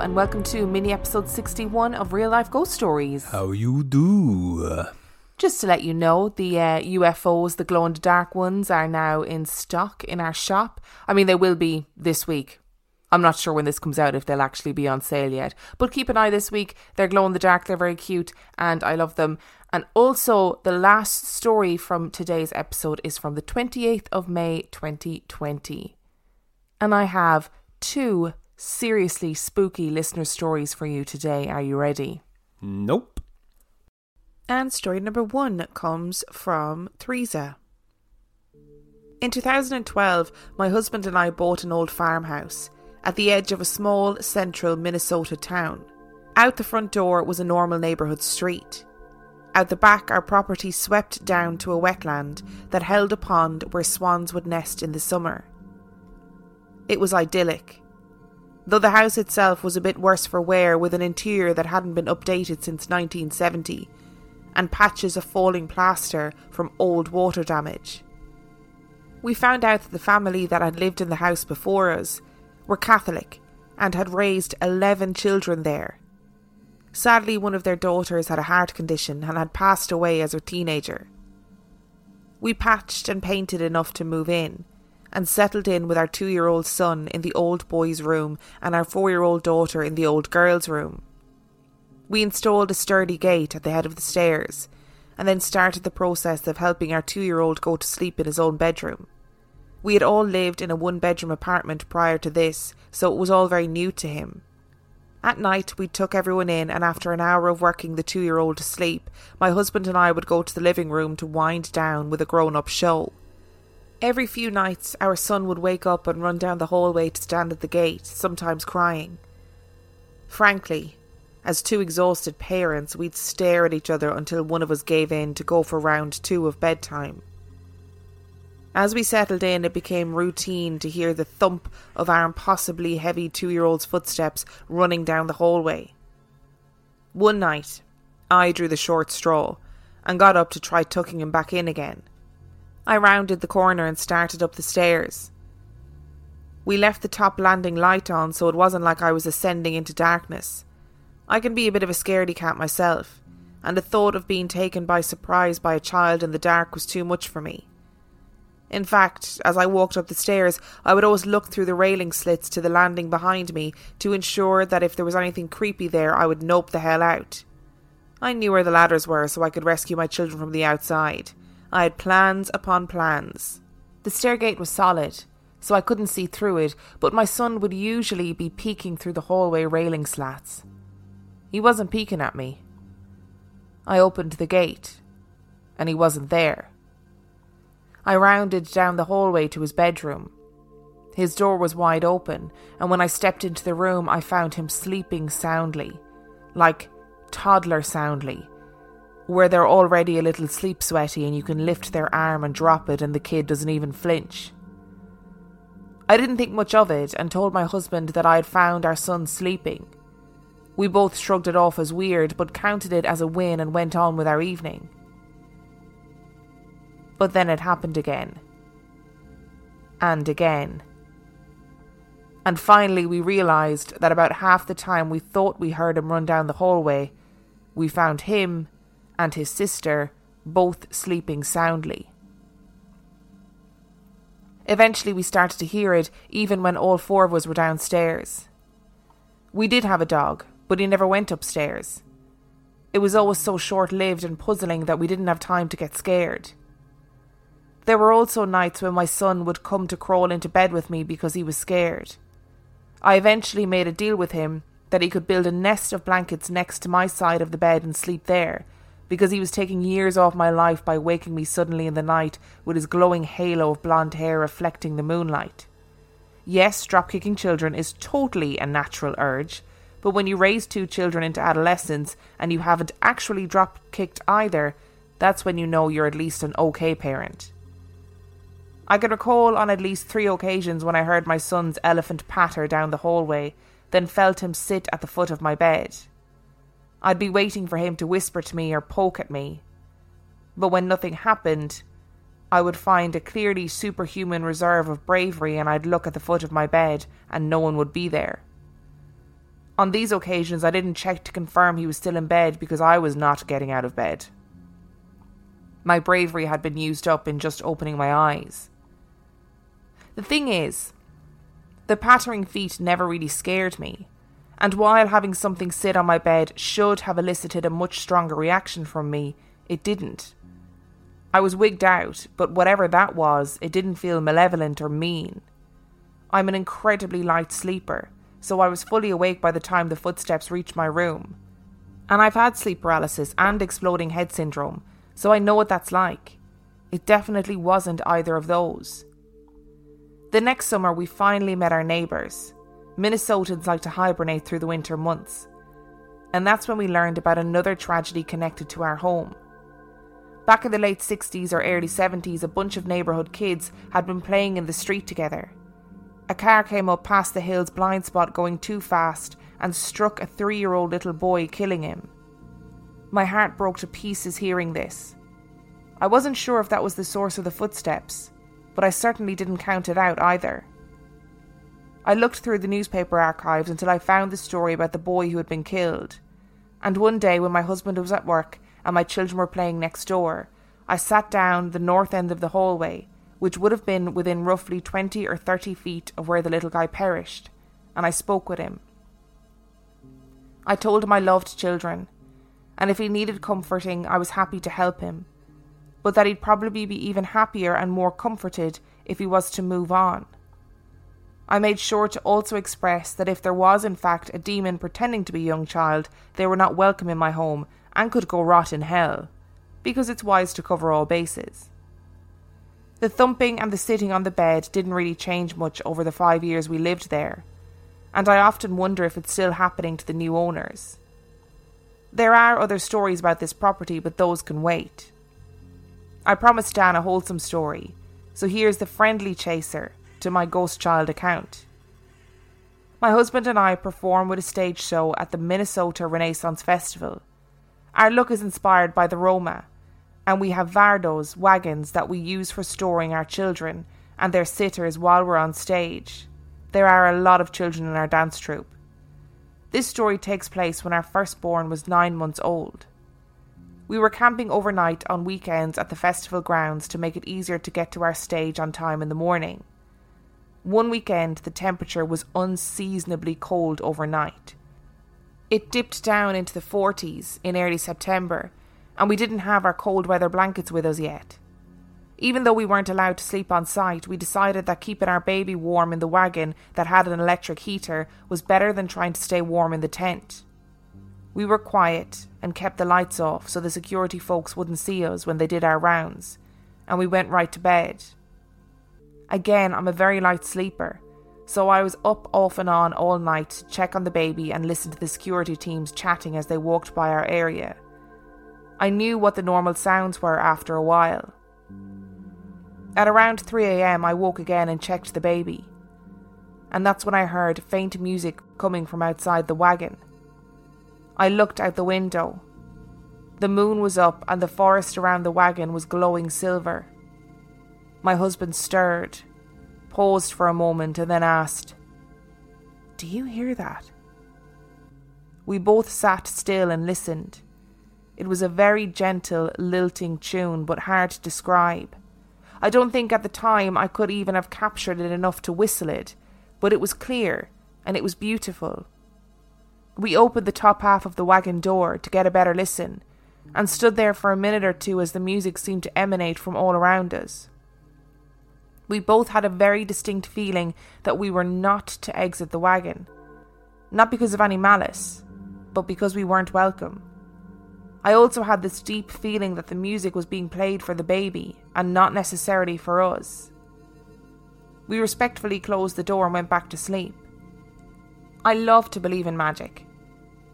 Hello and welcome to mini episode 61 of Real Life Ghost Stories. How you do? Just to let you know, the UFOs, the glow-in-the-dark ones, are now in stock in our shop. I mean, they will be this week. I'm not sure when this comes out if they'll actually be on sale yet. But keep an eye this week. They're glow-in-the-dark, they're very cute, and I love them. And also, the last story from today's episode is from the 28th of May, 2020. And I have two seriously spooky listener stories for you today. Are you ready? Nope. And story number one comes from Theresa. In 2012, my husband and I bought an old farmhouse at the edge of a small central Minnesota town. Out the front door was a normal neighbourhood street. Out the back, our property swept down to a wetland that held a pond where swans would nest in the summer. It was idyllic, though the house itself was a bit worse for wear, with an interior that hadn't been updated since 1970 and patches of falling plaster from old water damage. We found out that the family that had lived in the house before us were Catholic and had raised 11 children there. Sadly, one of their daughters had a heart condition and had passed away as a teenager. We patched and painted enough to move in, and settled in with our 2-year-old son in the old boy's room and our 4-year-old daughter in the old girl's room. We installed a sturdy gate at the head of the stairs, and then started the process of helping our 2-year-old go to sleep in his own bedroom. We had all lived in a 1-bedroom apartment prior to this, so it was all very new to him. At night, we took everyone in, and after an hour of working the 2-year-old to sleep, my husband and I would go to the living room to wind down with a grown-up show. Every few nights, our son would wake up and run down the hallway to stand at the gate, sometimes crying. Frankly, as two exhausted parents, we'd stare at each other until one of us gave in to go for round 2 of bedtime. As we settled in, it became routine to hear the thump of our impossibly heavy 2-year-old's footsteps running down the hallway. One night, I drew the short straw and got up to try tucking him back in again. I rounded the corner and started up the stairs. We left the top landing light on, so it wasn't like I was ascending into darkness. I can be a bit of a scaredy cat myself, and the thought of being taken by surprise by a child in the dark was too much for me. In fact, as I walked up the stairs, I would always look through the railing slits to the landing behind me to ensure that if there was anything creepy there, I would nope the hell out. I knew where the ladders were, so I could rescue my children from the outside. I had plans upon plans. The stairgate was solid, so I couldn't see through it, but my son would usually be peeking through the hallway railing slats. He wasn't peeking at me. I opened the gate, and he wasn't there. I rounded down the hallway to his bedroom. His door was wide open, and when I stepped into the room, I found him sleeping soundly, like toddler soundly, where they're already a little sleep sweaty and you can lift their arm and drop it and the kid doesn't even flinch. I didn't think much of it and told my husband that I had found our son sleeping. We both shrugged it off as weird but counted it as a win and went on with our evening. But then it happened again. And again. And finally we realised that about half the time we thought we heard him run down the hallway, we found him and his sister, both sleeping soundly. Eventually we started to hear it, even when all 4 of us were downstairs. We did have a dog, but he never went upstairs. It was always so short-lived and puzzling that we didn't have time to get scared. There were also nights when my son would come to crawl into bed with me because he was scared. I eventually made a deal with him that he could build a nest of blankets next to my side of the bed and sleep there, because he was taking years off my life by waking me suddenly in the night with his glowing halo of blonde hair reflecting the moonlight. Yes, drop-kicking children is totally a natural urge, but when you raise 2 children into adolescence and you haven't actually drop-kicked either, that's when you know you're at least an okay parent. I can recall on at least 3 occasions when I heard my son's elephant patter down the hallway, then felt him sit at the foot of my bed. I'd be waiting for him to whisper to me or poke at me. But when nothing happened, I would find a clearly superhuman reserve of bravery and I'd look at the foot of my bed and no one would be there. On these occasions, I didn't check to confirm he was still in bed because I was not getting out of bed. My bravery had been used up in just opening my eyes. The thing is, the pattering feet never really scared me, and while having something sit on my bed should have elicited a much stronger reaction from me, it didn't. I was wigged out, but whatever that was, it didn't feel malevolent or mean. I'm an incredibly light sleeper, so I was fully awake by the time the footsteps reached my room. And I've had sleep paralysis and exploding head syndrome, so I know what that's like. It definitely wasn't either of those. The next summer, we finally met our neighbours. Minnesotans like to hibernate through the winter months. And that's when we learned about another tragedy connected to our home. Back in the late 60s or early 70s, a bunch of neighbourhood kids had been playing in the street together. A car came up past the hill's blind spot going too fast and struck a 3-year-old little boy, killing him. My heart broke to pieces hearing this. I wasn't sure if that was the source of the footsteps, but I certainly didn't count it out either. I looked through the newspaper archives until I found the story about the boy who had been killed. And one day when my husband was at work and my children were playing next door, I sat down the north end of the hallway, which would have been within roughly 20 or 30 feet of where the little guy perished, and I spoke with him. I told him I loved children, and if he needed comforting, I was happy to help him, but that he'd probably be even happier and more comforted if he was to move on. I made sure to also express that if there was in fact a demon pretending to be a young child, they were not welcome in my home and could go rot in hell, because it's wise to cover all bases. The thumping and the sitting on the bed didn't really change much over the 5 years we lived there, and I often wonder if it's still happening to the new owners. There are other stories about this property, but those can wait. I promised Dan a wholesome story, so here's the friendly chaser to my ghost child account. My husband and I perform with a stage show at the Minnesota Renaissance Festival. Our look is inspired by the Roma, and we have vardos, wagons, that we use for storing our children and their sitters while we're on stage. There are a lot of children in our dance troupe. This story takes place when our firstborn was 9 months old. We were camping overnight on weekends at the festival grounds to make it easier to get to our stage on time in the morning. One weekend, the temperature was unseasonably cold overnight. It dipped down into the 40s in early September, and we didn't have our cold weather blankets with us yet. Even though we weren't allowed to sleep on site, we decided that keeping our baby warm in the wagon that had an electric heater was better than trying to stay warm in the tent. We were quiet and kept the lights off so the security folks wouldn't see us when they did our rounds, and we went right to bed. Again, I'm a very light sleeper, so I was up off and on all night to check on the baby and listen to the security teams chatting as they walked by our area. I knew what the normal sounds were after a while. At around 3 a.m, I woke again and checked the baby. And that's when I heard faint music coming from outside the wagon. I looked out the window. The moon was up and the forest around the wagon was glowing silver. My husband stirred, paused for a moment and then asked, "Do you hear that?" We both sat still and listened. It was a very gentle, lilting tune, but hard to describe. I don't think at the time I could even have captured it enough to whistle it, but it was clear, and it was beautiful. We opened the top half of the wagon door to get a better listen, and stood there for a minute or two as the music seemed to emanate from all around us. We both had a very distinct feeling that we were not to exit the wagon. Not because of any malice, but because we weren't welcome. I also had this deep feeling that the music was being played for the baby, and not necessarily for us. We respectfully closed the door and went back to sleep. I love to believe in magic,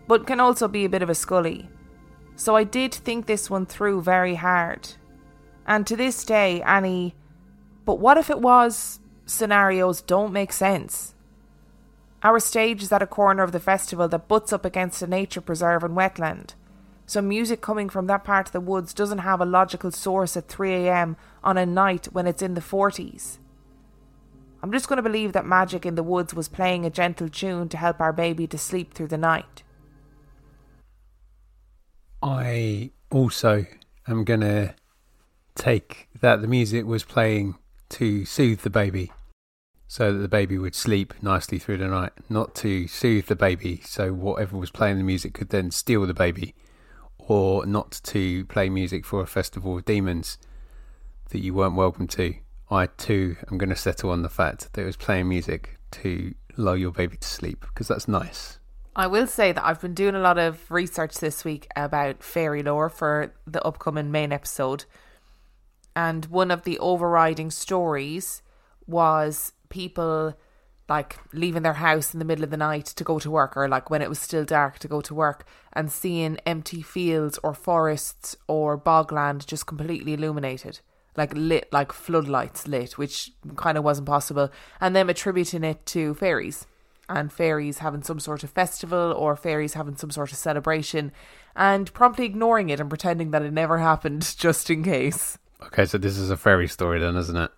but can also be a bit of a scully, so I did think this one through very hard. And to this day, Annie, but what if it was, scenarios don't make sense. Our stage is at a corner of the festival that butts up against a nature preserve and wetland, so music coming from that part of the woods doesn't have a logical source at 3 a.m. on a night when it's in the 40s. I'm just going to believe that magic in the woods was playing a gentle tune to help our baby to sleep through the night. I also am going to take that the music was playing to soothe the baby so that the baby would sleep nicely through the night, not to soothe the baby so whatever was playing the music could then steal the baby, or not to play music for a festival of demons that you weren't welcome to. I too am going to settle on the fact that it was playing music to lull your baby to sleep, because that's nice. I will say that I've been doing a lot of research this week about fairy lore for the upcoming main episode, and one of the overriding stories was people like leaving their house in the middle of the night to go to work, or like when it was still dark to go to work, and seeing empty fields or forests or bogland just completely illuminated, like lit, like floodlights lit, which kind of wasn't possible, and them attributing it to fairies, and fairies having some sort of festival or fairies having some sort of celebration, and promptly ignoring it and pretending that it never happened just in case. Okay, so this is a fairy story then, isn't it?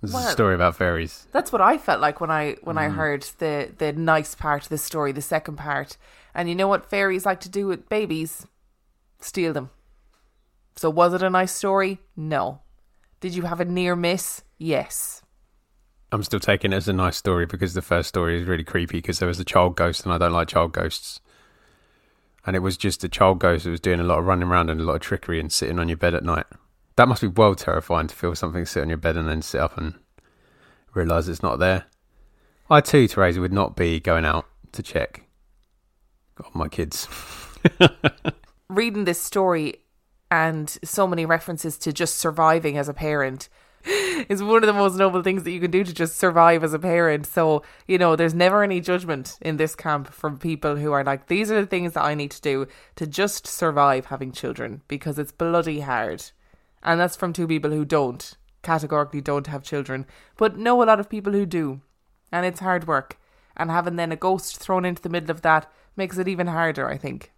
This is a story about fairies. That's what I felt like when I heard the nice part of the story, the second part. And you know what fairies like to do with babies? Steal them. So was it a nice story? No. Did you have a near miss? Yes. I'm still taking it as a nice story because the first story is really creepy because there was a child ghost and I don't like child ghosts. And it was just a child ghost that was doing a lot of running around and a lot of trickery and sitting on your bed at night. That must be well terrifying, to feel something sit on your bed and then sit up and realise it's not there. I too, Theresa, would not be going out to check on my kids. Reading this story and so many references to just surviving as a parent is one of the most noble things that you can do, to just survive as a parent. So, you know, there's never any judgment in this camp from people who are like, these are the things that I need to do to just survive having children, because it's bloody hard. And that's from two people who don't, categorically don't have children, but know a lot of people who do. And it's hard work. And having then a ghost thrown into the middle of that makes it even harder, I think.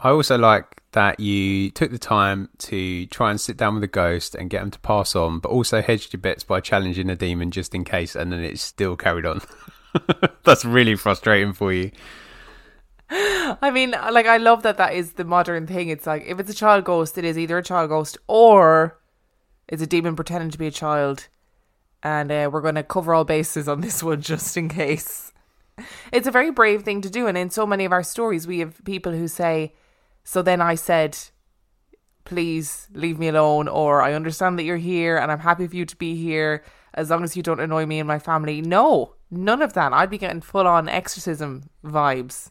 I also like that you took the time to try and sit down with a ghost and get them to pass on, but also hedged your bets by challenging a demon just in case, and then it still carried on. That's really frustrating for you. I mean, like, I love that that is the modern thing. It's like, if it's a child ghost, it is either a child ghost or it's a demon pretending to be a child. And we're going to cover all bases on this one just in case. It's a very brave thing to do. And in so many of our stories, we have people who say, so then I said, please leave me alone, or I understand that you're here and I'm happy for you to be here as long as you don't annoy me and my family. No, none of that. I'd be getting full on exorcism vibes.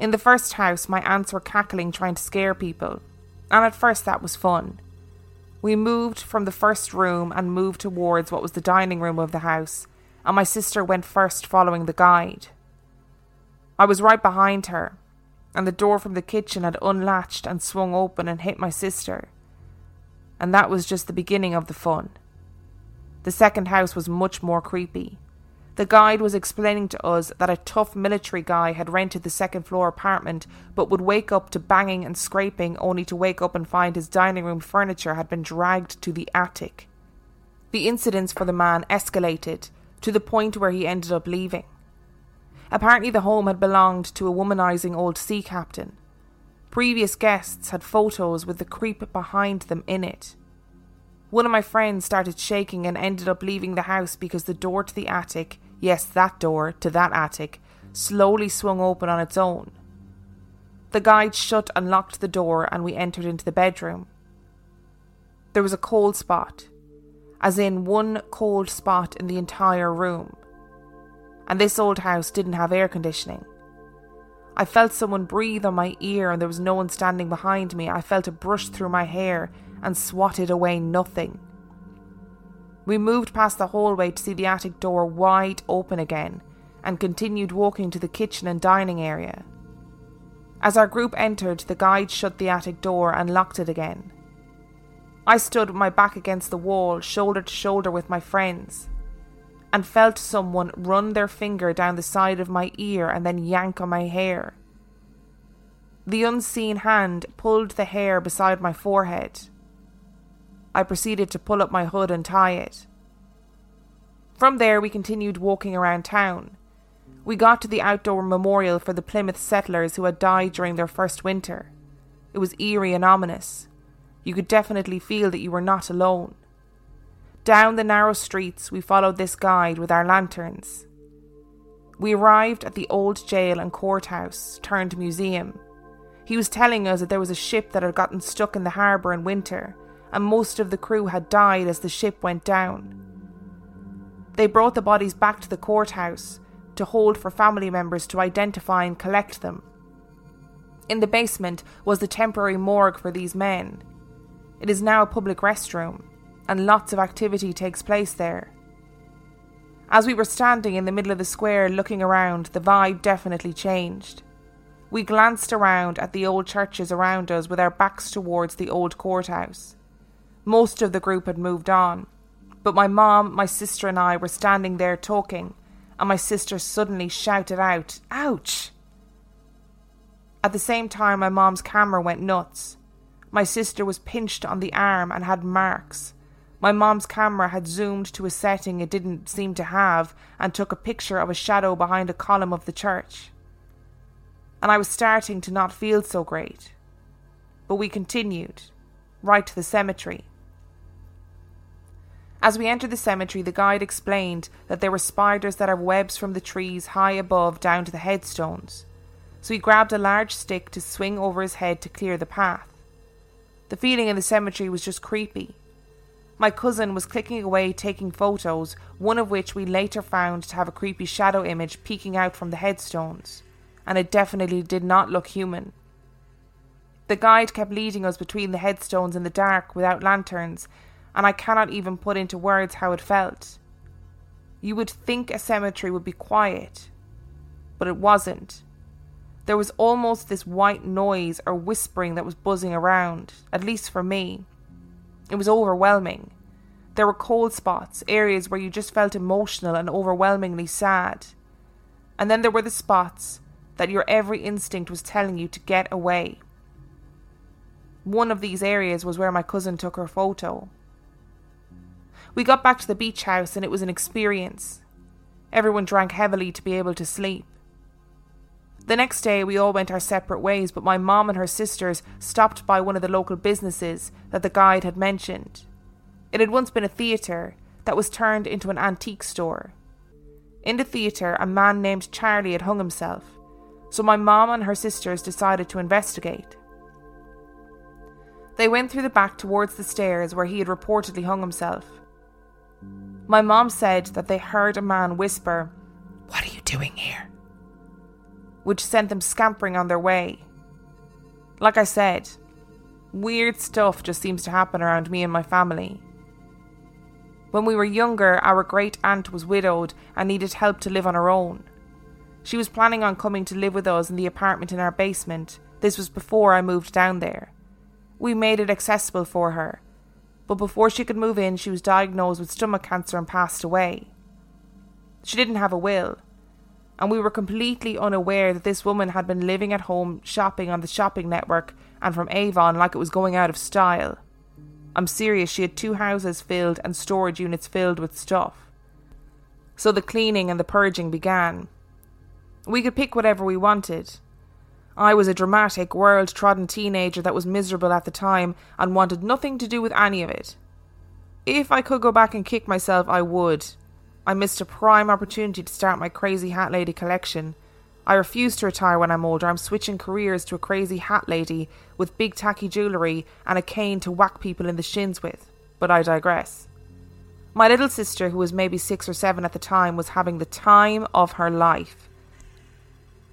In the first house, my aunts were cackling trying to scare people, and at first that was fun. We moved from the first room and moved towards what was the dining room of the house, and my sister went first following the guide. I was right behind her, and the door from the kitchen had unlatched and swung open and hit my sister. And that was just the beginning of the fun. The second house was much more creepy. The guide was explaining to us that a tough military guy had rented the second floor apartment, but would wake up to banging and scraping only to wake up and find his dining room furniture had been dragged to the attic. The incidents for the man escalated to the point where he ended up leaving. Apparently the home had belonged to a womanizing old sea captain. Previous guests had photos with the creep behind them in it. One of my friends started shaking and ended up leaving the house because the door to the attic, yes, that door to that attic, slowly swung open on its own. The guide shut and locked the door and we entered into the bedroom. There was a cold spot, as in one cold spot in the entire room. And this old house didn't have air conditioning. I felt someone breathe on my ear and there was no one standing behind me. I felt it brush through my hair and swatted away nothing. We moved past the hallway to see the attic door wide open again and continued walking to the kitchen and dining area. As our group entered, the guide shut the attic door and locked it again. I stood with my back against the wall, shoulder to shoulder with my friends, and felt someone run their finger down the side of my ear and then yank on my hair. The unseen hand pulled the hair beside my forehead. I proceeded to pull up my hood and tie it. From there, we continued walking around town. We got to the outdoor memorial for the Plymouth settlers who had died during their first winter. It was eerie and ominous. You could definitely feel that you were not alone. Down the narrow streets, we followed this guide with our lanterns. We arrived at the old jail and courthouse, turned museum. He was telling us that there was a ship that had gotten stuck in the harbour in winter, and most of the crew had died as the ship went down. They brought the bodies back to the courthouse to hold for family members to identify and collect them. In the basement was the temporary morgue for these men. It is now a public restroom, and lots of activity takes place there. As we were standing in the middle of the square looking around, the vibe definitely changed. We glanced around at the old churches around us with our backs towards the old courthouse. Most of the group had moved on, but my mom, my sister and I were standing there talking, and my sister suddenly shouted out, "Ouch!" At the same time, my mom's camera went nuts. My sister was pinched on the arm and had marks. My mom's camera had zoomed to a setting it didn't seem to have and took a picture of a shadow behind a column of the church. And I was starting to not feel so great. But we continued, right to the cemetery. As we entered the cemetery, the guide explained that there were spiders that have webs from the trees high above down to the headstones. So he grabbed a large stick to swing over his head to clear the path. The feeling in the cemetery was just creepy. My cousin was clicking away taking photos, one of which we later found to have a creepy shadow image peeking out from the headstones. And it definitely did not look human. The guide kept leading us between the headstones in the dark without lanterns, and I cannot even put into words how it felt. You would think a cemetery would be quiet, but it wasn't. There was almost this white noise or whispering that was buzzing around, at least for me. It was overwhelming. There were cold spots, areas where you just felt emotional and overwhelmingly sad. And then there were the spots that your every instinct was telling you to get away. One of these areas was where my cousin took her photo. We got back to the beach house and it was an experience. Everyone drank heavily to be able to sleep. The next day we all went our separate ways, but my mom and her sisters stopped by one of the local businesses that the guide had mentioned. It had once been a theatre that was turned into an antique store. In the theatre, a man named Charlie had hung himself, so my mom and her sisters decided to investigate. They went through the back towards the stairs where he had reportedly hung himself. My mom said that they heard a man whisper, "What are you doing here?" which sent them scampering on their way. Like I said, weird stuff just seems to happen around me and my family. When we were younger, our great aunt was widowed and needed help to live on her own. She was planning on coming to live with us in the apartment in our basement. This was before I moved down there. We made it accessible for her, but before she could move in, she was diagnosed with stomach cancer and passed away. She didn't have a will, and we were completely unaware that this woman had been living at home, shopping on the Shopping Network and from Avon like it was going out of style. I'm serious, she had 2 houses filled and storage units filled with stuff. So the cleaning and the purging began. We could pick whatever we wanted. I was a dramatic, world-trodden teenager that was miserable at the time and wanted nothing to do with any of it. If I could go back and kick myself, I would. I missed a prime opportunity to start my crazy hat lady collection. I refuse to retire when I'm older. I'm switching careers to a crazy hat lady with big tacky jewellery and a cane to whack people in the shins with. But I digress. My little sister, who was maybe 6 or 7 at the time, was having the time of her life.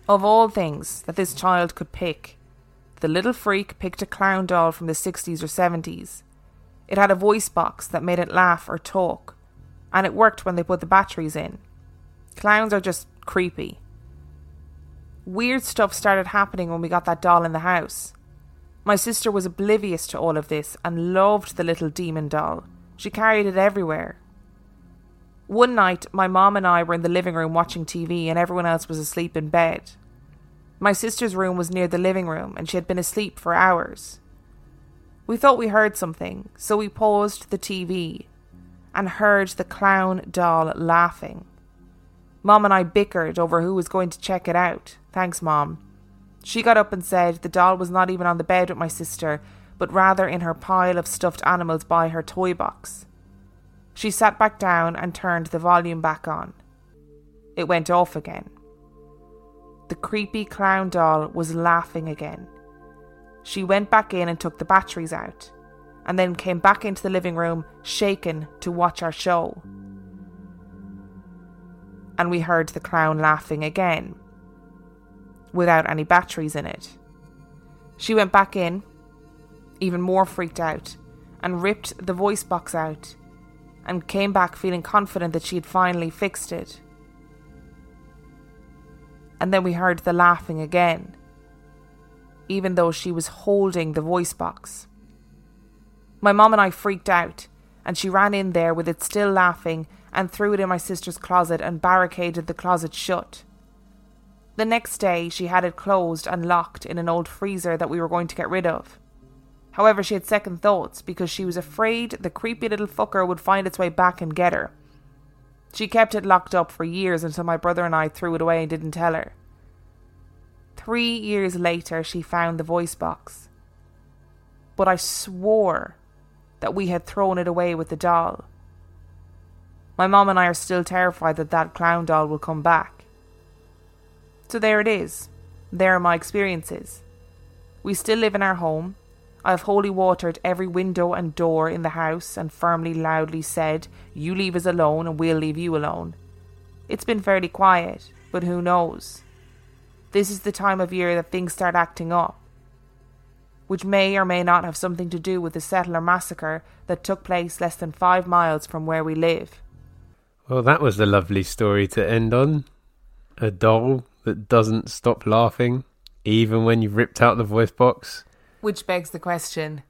Of all things that this child could pick, the little freak picked a clown doll from the 60s or 70s. It had a voice box that made it laugh or talk, and it worked when they put the batteries in. Clowns are just creepy. Weird stuff started happening when we got that doll in the house. My sister was oblivious to all of this and loved the little demon doll. She carried it everywhere. One night, my mom and I were in the living room watching TV and everyone else was asleep in bed. My sister's room was near the living room and she had been asleep for hours. We thought we heard something, so we paused the TV and heard the clown doll laughing. Mom and I bickered over who was going to check it out. Thanks, Mom. She got up and said the doll was not even on the bed with my sister, but rather in her pile of stuffed animals by her toy box. She sat back down and turned the volume back on. It went off again. The creepy clown doll was laughing again. She went back in and took the batteries out, and then came back into the living room, shaken, to watch our show. And we heard the clown laughing again, without any batteries in it. She went back in, even more freaked out, and ripped the voice box out, and came back feeling confident that she had finally fixed it. And then we heard the laughing again, even though she was holding the voice box. My mom and I freaked out, and she ran in there with it still laughing and threw it in my sister's closet and barricaded the closet shut. The next day, she had it closed and locked in an old freezer that we were going to get rid of. However, she had second thoughts because she was afraid the creepy little fucker would find its way back and get her. She kept it locked up for years until my brother and I threw it away and didn't tell her. 3 years later, she found the voice box. But I swore that we had thrown it away with the doll. My mom and I are still terrified that that clown doll will come back. So there it is. There are my experiences. We still live in our home. I've holy watered every window and door in the house and firmly, loudly said, "You leave us alone and we'll leave you alone." It's been fairly quiet, but who knows? This is the time of year that things start acting up, which may or may not have something to do with the settler massacre that took place less than 5 miles from where we live. Well, that was a lovely story to end on. A doll that doesn't stop laughing, even when you've ripped out the voice box. Which begs the question,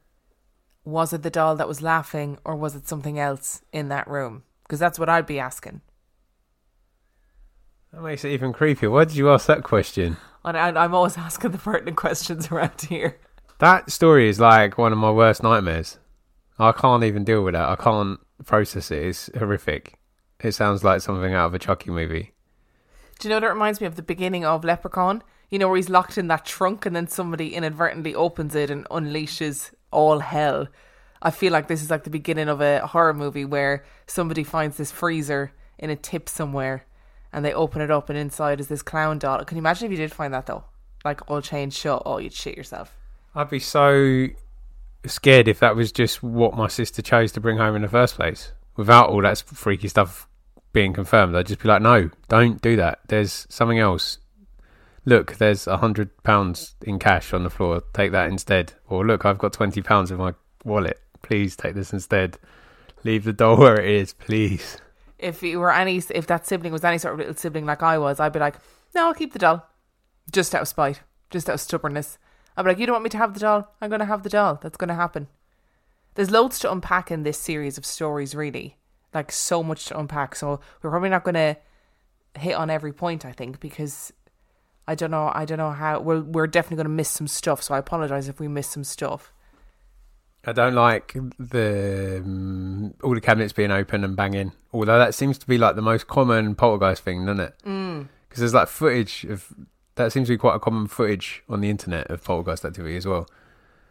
was it the doll that was laughing or was it something else in that room? Because that's what I'd be asking. That makes it even creepier. Why did you ask that question? I'm always asking the pertinent questions around here. That story is like one of my worst nightmares. I can't even deal with that. I can't process it. It's horrific. It sounds like something out of a Chucky movie. Do you know that reminds me of the beginning of Leprechaun? You know, where he's locked in that trunk and then somebody inadvertently opens it and unleashes all hell. I feel like this is like the beginning of a horror movie where somebody finds this freezer in a tip somewhere and they open it up and inside is this clown doll. Can you imagine if you did find that though? Like all chained shut. Oh, you'd shit yourself. I'd be so scared if that was just what my sister chose to bring home in the first place. Without all that freaky stuff being confirmed, I'd just be like, no, don't do that. There's something else. Look, there's £100 in cash on the floor. Take that instead. Or look, I've got £20 in my wallet. Please take this instead. Leave the doll where it is, please. If that sibling was any sort of little sibling like I was, I'd be like, no, I'll keep the doll. Just out of spite. Just out of stubbornness. I'd be like, you don't want me to have the doll? I'm going to have the doll. That's going to happen. There's loads to unpack in this series of stories, really. Like, so much to unpack. So we're probably not going to hit on every point, I think, because I don't know how... We're definitely going to miss some stuff, so I apologise if we miss some stuff. I don't like all the cabinets being open and banging. Although that seems to be, like, the most common poltergeist thing, doesn't it? Mm. Because there's, like, footage of... That seems to be quite a common footage on the internet of poltergeist activity as well.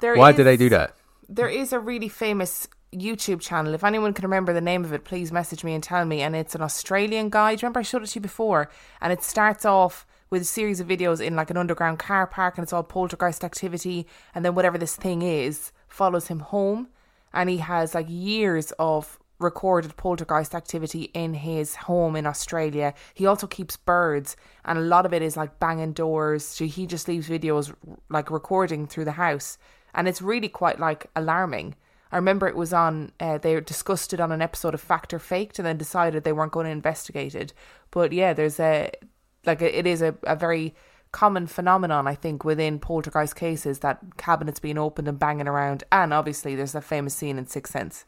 Why do they do that? There is a really famous YouTube channel. If anyone can remember the name of it, please message me and tell me. And it's an Australian guy. Do you remember I showed it to you before? And it starts off with a series of videos in like an underground car park and it's all poltergeist activity. And then whatever this thing is follows him home. And he has like years of recorded poltergeist activity in his home in Australia. He also keeps birds and a lot of it is like banging doors. So he just leaves videos like recording through the house and it's really quite like alarming. I remember it was on, they discussed it on an episode of Fact or Faked and then decided they weren't going to investigate it. But yeah, there's it is a very common phenomenon, I think, within poltergeist cases that cabinets being opened and banging around. And obviously there's that famous scene in Sixth Sense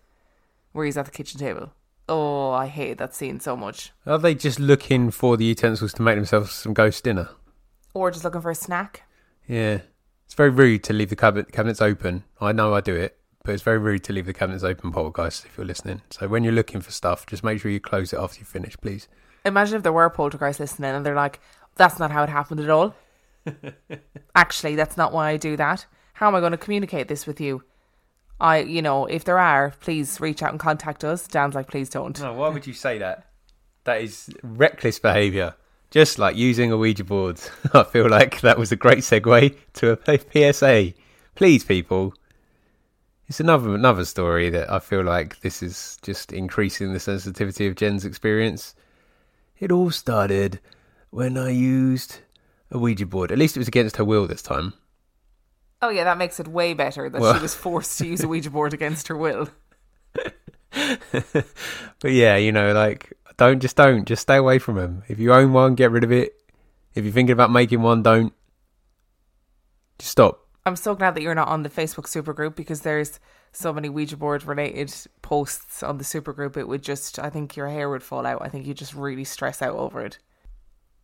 where he's at the kitchen table. Oh, I hate that scene so much. Are they just looking for the utensils to make themselves some ghost dinner? Or just looking for a snack? Yeah. It's very rude to leave the cabinets open. I know I do it, but it's very rude to leave the cabinets open, poltergeist, if you're listening. So when you're looking for stuff, just make sure you close it after you finish, please. Imagine if there were poltergeists listening and they're like, that's not how it happened at all. Actually, that's not why I do that. How am I going to communicate this with you? If there are, please reach out and contact us. Dan's like, please don't. No, why would you say that? That is reckless behaviour. Just like using a Ouija board. I feel like that was a great segue to a PSA. Please, people. It's another story that I feel like this is just increasing the sensitivity of Jen's experience. It all started when I used a Ouija board. At least it was against her will this time. Oh yeah, that makes it way better that she was forced to use a Ouija board against her will. But yeah, don't stay away from them. If you own one, get rid of it. If you're thinking about making one, don't. Just stop. I'm so glad that you're not on the Facebook supergroup because there's so many Ouija board related posts on the supergroup. It would just, I think your hair would fall out. I think you just really stress out over it.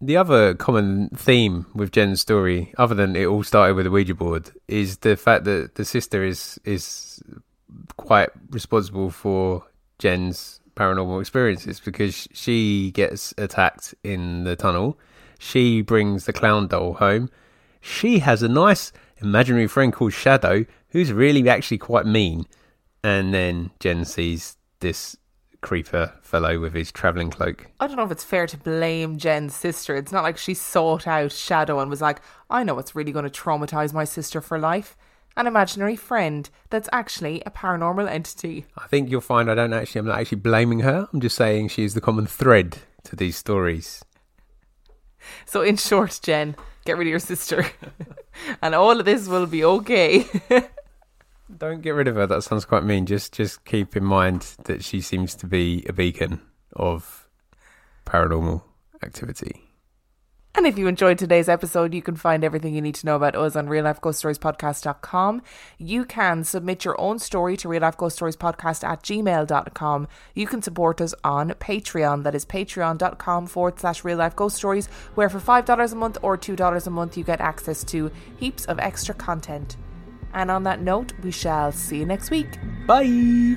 The other common theme with Jen's story, other than it all started with a Ouija board, is the fact that the sister is quite responsible for Jen's paranormal experiences because she gets attacked in the tunnel. She brings the clown doll home. She has a nice imaginary friend called Shadow, who's really actually quite mean. And then Jen sees this creeper fellow with his travelling cloak. I don't know if it's fair to blame Jen's sister. It's not like she sought out Shadow and was like, I know what's really going to traumatise my sister for life. An imaginary friend that's actually a paranormal entity. I think you'll find I'm not actually blaming her. I'm just saying she is the common thread to these stories. So in short, Jen, get rid of your sister. And all of this will be okay. Don't get rid of her. That sounds quite mean. Just keep in mind that she seems to be a beacon of paranormal activity. And if you enjoyed today's episode, you can find everything you need to know about us on reallifeghoststoriespodcast.com. You can submit your own story to reallifeghoststoriespodcast@gmail.com. You can support us on Patreon. That is patreon.com/reallifeghoststories, where for $5 a month or $2 a month, you get access to heaps of extra content. And on that note, we shall see you next week. Bye!